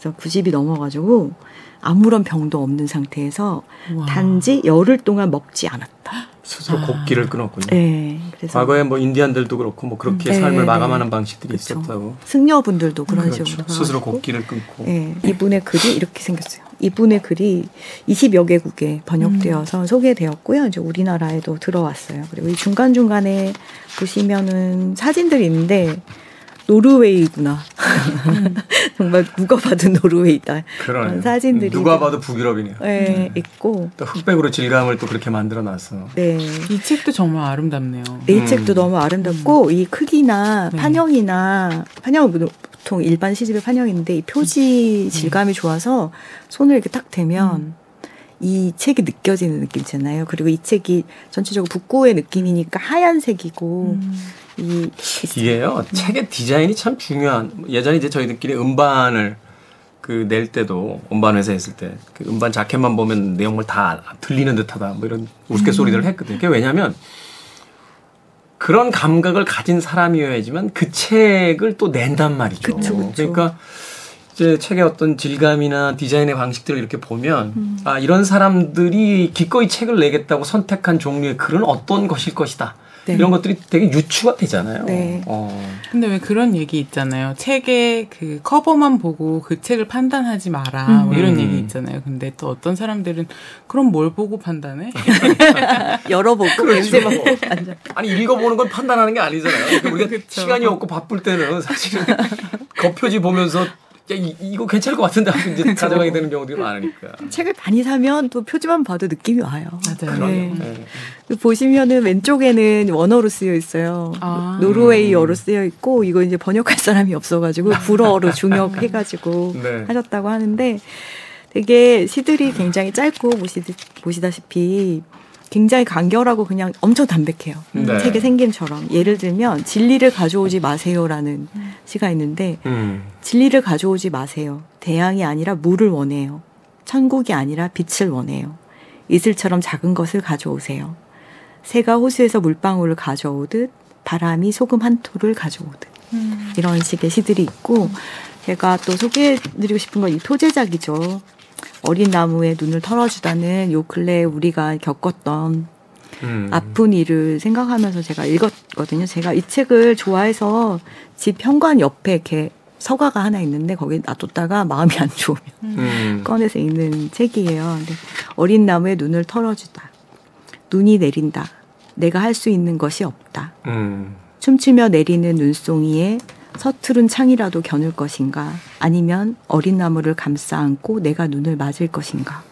그래서 90이 넘어가지고 아무런 병도 없는 상태에서 와. 단지 열흘 동안 먹지 않았다. 스스로 곡기를 끊었군요. 네, 그래서 과거에 뭐 인디안들도 그렇고 뭐 그렇게 네, 삶을 마감하는 방식들이 그렇죠. 있었다고. 승려분들도 그런 그렇죠. 식으로 스스로 곡기를 끊고. 네, 이분의 글이 이렇게 생겼어요. 이분의 글이 20여 개국에 번역되어서 소개되었고요. 이제 우리나라에도 들어왔어요. 그리고 이 중간중간에 보시면은 사진들이 있는데 노르웨이구나. 정말 누가 봐도 노르웨이다. 그런 사진들이 누가 봐도 북유럽이네요. 네, 있고 또 흑백으로 질감을 또 그렇게 만들어놨어. 네, 이 책도 정말 아름답네요. 네, 이 책도 너무 아름답고 이 크기나 판형이나 판형은 보통 일반 시집의 판형인데 이 표지 질감이 좋아서 손을 이렇게 딱 대면 이 책이 느껴지는 느낌이잖아요. 그리고 이 책이 전체적으로 북고의 느낌이니까 하얀색이고 이게요. 책의 디자인이 참 중요한. 예전에 이제 저희들끼리 음반을 그 낼 때도 음반 회사에 있을 때 그 음반 자켓만 보면 내용물 다 들리는 듯하다 뭐 이런 우스갯소리들을 했거든요. 그게 왜냐하면 그런 감각을 가진 사람이어야지만 그 책을 또 낸단 말이죠. 그쵸, 그쵸. 그러니까 이제 책의 어떤 질감이나 디자인의 방식들을 이렇게 보면 아 이런 사람들이 기꺼이 책을 내겠다고 선택한 종류의 글은 어떤 것일 것이다. 네. 이런 것들이 되게 유추가 되잖아요. 네. 근데 왜 그런 얘기 있잖아요. 책의 그 커버만 보고 그 책을 판단하지 마라. 뭐 이런 얘기 있잖아요. 근데 또 어떤 사람들은 그럼 뭘 보고 판단해? 열어보고 냄새만 보고 판단. 아니 읽어보는 건 판단하는 게 아니잖아요. 그러니까 우리가 그쵸. 시간이 없고 바쁠 때는 사실은 겉표지 보면서 야, 이거 괜찮을 것 같은데 하고 이제 찾아가게 되는 경우들이 많으니까. 책을 많이 사면 또 표지만 봐도 느낌이 와요. 맞아요. 네. 네. 보시면은 왼쪽에는 원어로 쓰여 있어요. 아. 노르웨이어로 쓰여 있고 이거 이제 번역할 사람이 없어가지고 불어로 중역해가지고 네. 하셨다고 하는데 되게 시들이 굉장히 짧고 보시다시피 굉장히 간결하고 그냥 엄청 담백해요. 네. 책의 생김처럼. 예를 들면 진리를 가져오지 마세요라는 시가 있는데 진리를 가져오지 마세요. 대양이 아니라 물을 원해요. 천국이 아니라 빛을 원해요. 이슬처럼 작은 것을 가져오세요. 새가 호수에서 물방울을 가져오듯 바람이 소금 한 톨을 가져오듯 이런 식의 시들이 있고 제가 또 소개해드리고 싶은 건 이 토제작이죠. 어린 나무에 눈을 털어주다는 요 근래 우리가 겪었던 아픈 일을 생각하면서 제가 읽었거든요. 제가 이 책을 좋아해서 집 현관 옆에 이렇게 서가가 하나 있는데 거기 놔뒀다가 마음이 안 좋으면 꺼내서 읽는 책이에요. 근데 어린 나무에 눈을 털어주다. 눈이 내린다. 내가 할 수 있는 것이 없다. 춤추며 내리는 눈송이에 서투른 창이라도 겨눌 것인가 아니면 어린 나무를 감싸 안고 내가 눈을 맞을 것인가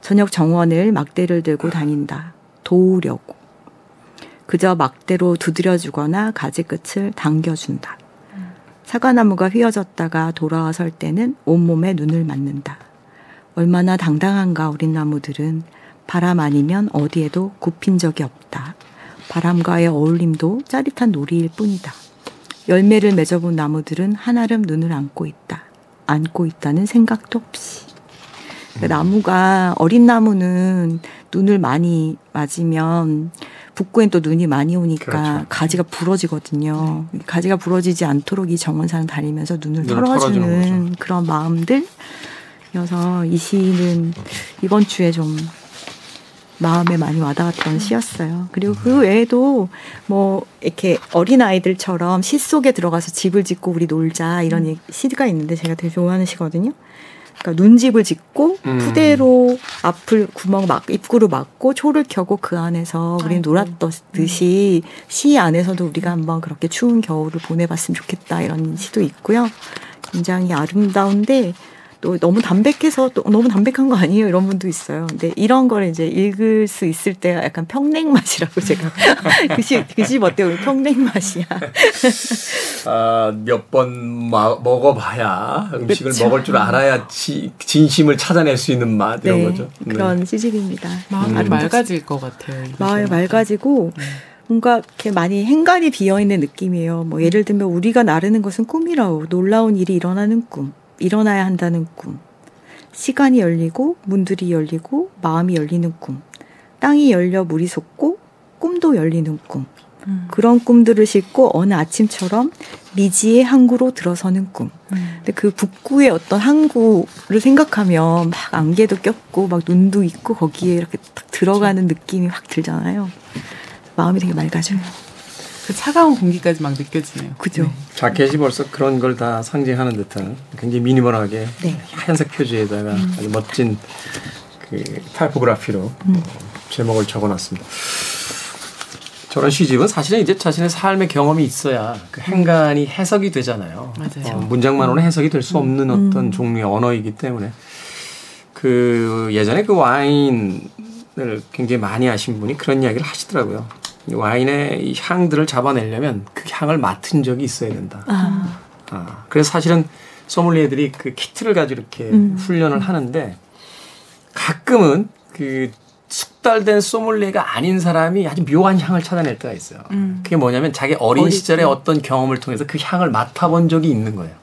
저녁 정원을 막대를 들고 다닌다 도우려고 그저 막대로 두드려주거나 가지 끝을 당겨준다 사과나무가 휘어졌다가 돌아와 설 때는 온몸에 눈을 맞는다 얼마나 당당한가 어린 나무들은 바람 아니면 어디에도 굽힌 적이 없다 바람과의 어울림도 짜릿한 놀이일 뿐이다 열매를 맺어본 나무들은 한아름 눈을 안고 있다. 안고 있다는 생각도 없이. 그러니까 나무가 어린 나무는 눈을 많이 맞으면 북구엔 또 눈이 많이 오니까 그렇죠. 가지가 부러지거든요. 네. 가지가 부러지지 않도록 이 정원사를 다니면서 눈을 털어주는 그런 마음들이어서 이 시는 이번 주에 좀 마음에 많이 와닿았던 시였어요. 그리고 그 외에도 뭐 이렇게 어린아이들처럼 시 속에 들어가서 집을 짓고 우리 놀자 이런 시가 있는데 제가 되게 좋아하는 시거든요. 그러니까 눈집을 짓고 푸대로 앞을 구멍 입구로 막고 초를 켜고 그 안에서 우리는 놀았듯이 시 안에서도 우리가 한번 그렇게 추운 겨울을 보내봤으면 좋겠다 이런 시도 있고요. 굉장히 아름다운데 또 너무 담백해서 또 너무 담백한 거 아니에요? 이런 분도 있어요. 근데 이런 걸 이제 읽을 수 있을 때가 약간 평냉 맛이라고 제가 그 집 어때요? 우리 평냉 맛이야. 아, 몇 번 먹어봐야 음식을 그쵸? 먹을 줄 알아야 진심을 찾아낼 수 있는 맛 이런 네, 거죠. 그런 시집입니다. 마음이 맑아질 것 같아요. 마음이 맑아지고. 뭔가 이렇게 많이 행간이 비어있는 느낌이에요. 뭐 예를 들면 우리가 나르는 것은 꿈이라오. 놀라운 일이 일어나는 꿈. 일어나야 한다는 꿈. 시간이 열리고 문들이 열리고 마음이 열리는 꿈. 땅이 열려 물이 솟고 꿈도 열리는 꿈. 그런 꿈들을 싣고 어느 아침처럼 미지의 항구로 들어서는 꿈. 근데 그 북구의 어떤 항구를 생각하면 막 안개도 꼈고 막 눈도 있고 거기에 이렇게 딱 들어가는 느낌이 확 들잖아요. 마음이 되게 맑아져요. 그 차가운 공기까지 막 느껴지네요. 그죠? 네. 자켓이 벌써 그런 걸 다 상징하는 듯한 굉장히 미니멀하게 네. 하얀색 표지에다가 아주 멋진 그 타이포그래피로 제목을 적어놨습니다. 저런 시집은 사실은 이제 자신의 삶의 경험이 있어야 그 행간이 해석이 되잖아요. 맞아요. 문장만으로는 해석이 될 수 없는 어떤 종류의 언어이기 때문에 그 예전에 그 와인을 굉장히 많이 아신 분이 그런 이야기를 하시더라고요. 와인의 이 향들을 잡아내려면 그 향을 맡은 적이 있어야 된다. 그래서 사실은 소믈리에들이 그 키트를 가지고 이렇게 훈련을 하는데 가끔은 그 숙달된 소믈리에가 아닌 사람이 아주 묘한 향을 찾아낼 때가 있어요. 그게 뭐냐면 자기 어린 시절의 어떤 경험을 통해서 그 향을 맡아본 적이 있는 거예요.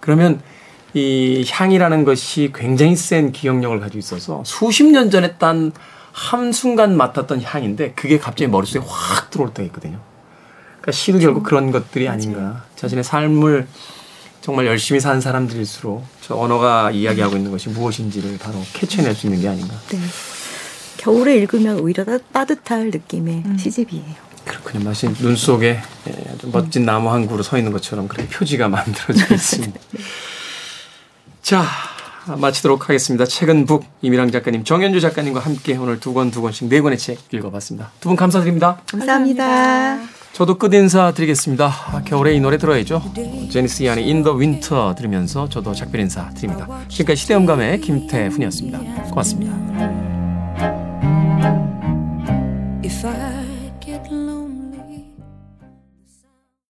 그러면 이 향이라는 것이 굉장히 센 기억력을 가지고 있어서 수십 년 전에 딴 한순간 맡았던 향인데 그게 갑자기 머릿속에 확 들어올 때가 있거든요. 그러니까 시도 결국 그런 것들이 아닌가. 자신의 삶을 정말 열심히 산 사람들일수록 저 언어가 이야기하고 있는 것이 무엇인지를 바로 캐치해낼 수 있는 게 아닌가. 네. 겨울에 읽으면 오히려 따뜻할 느낌의 시집이에요. 그렇군요. 마치 눈 속에 아주 멋진 나무 한 그루 서 있는 것처럼 그런 표지가 만들어져 있습니다. 자, 마치도록 하겠습니다. 최근 북 이미랑 작가님, 정현주 작가님과 함께 오늘 두 권씩 4권의 책 읽어봤습니다. 두 분 감사드립니다. 감사합니다. 저도 끝인사 드리겠습니다. 겨울에 이 노래 들어야죠. 제니스 이안의 In the Winter 들으면서 저도 작별 인사 드립니다. 지금까지 시대음감의 김태훈이었습니다. 고맙습니다.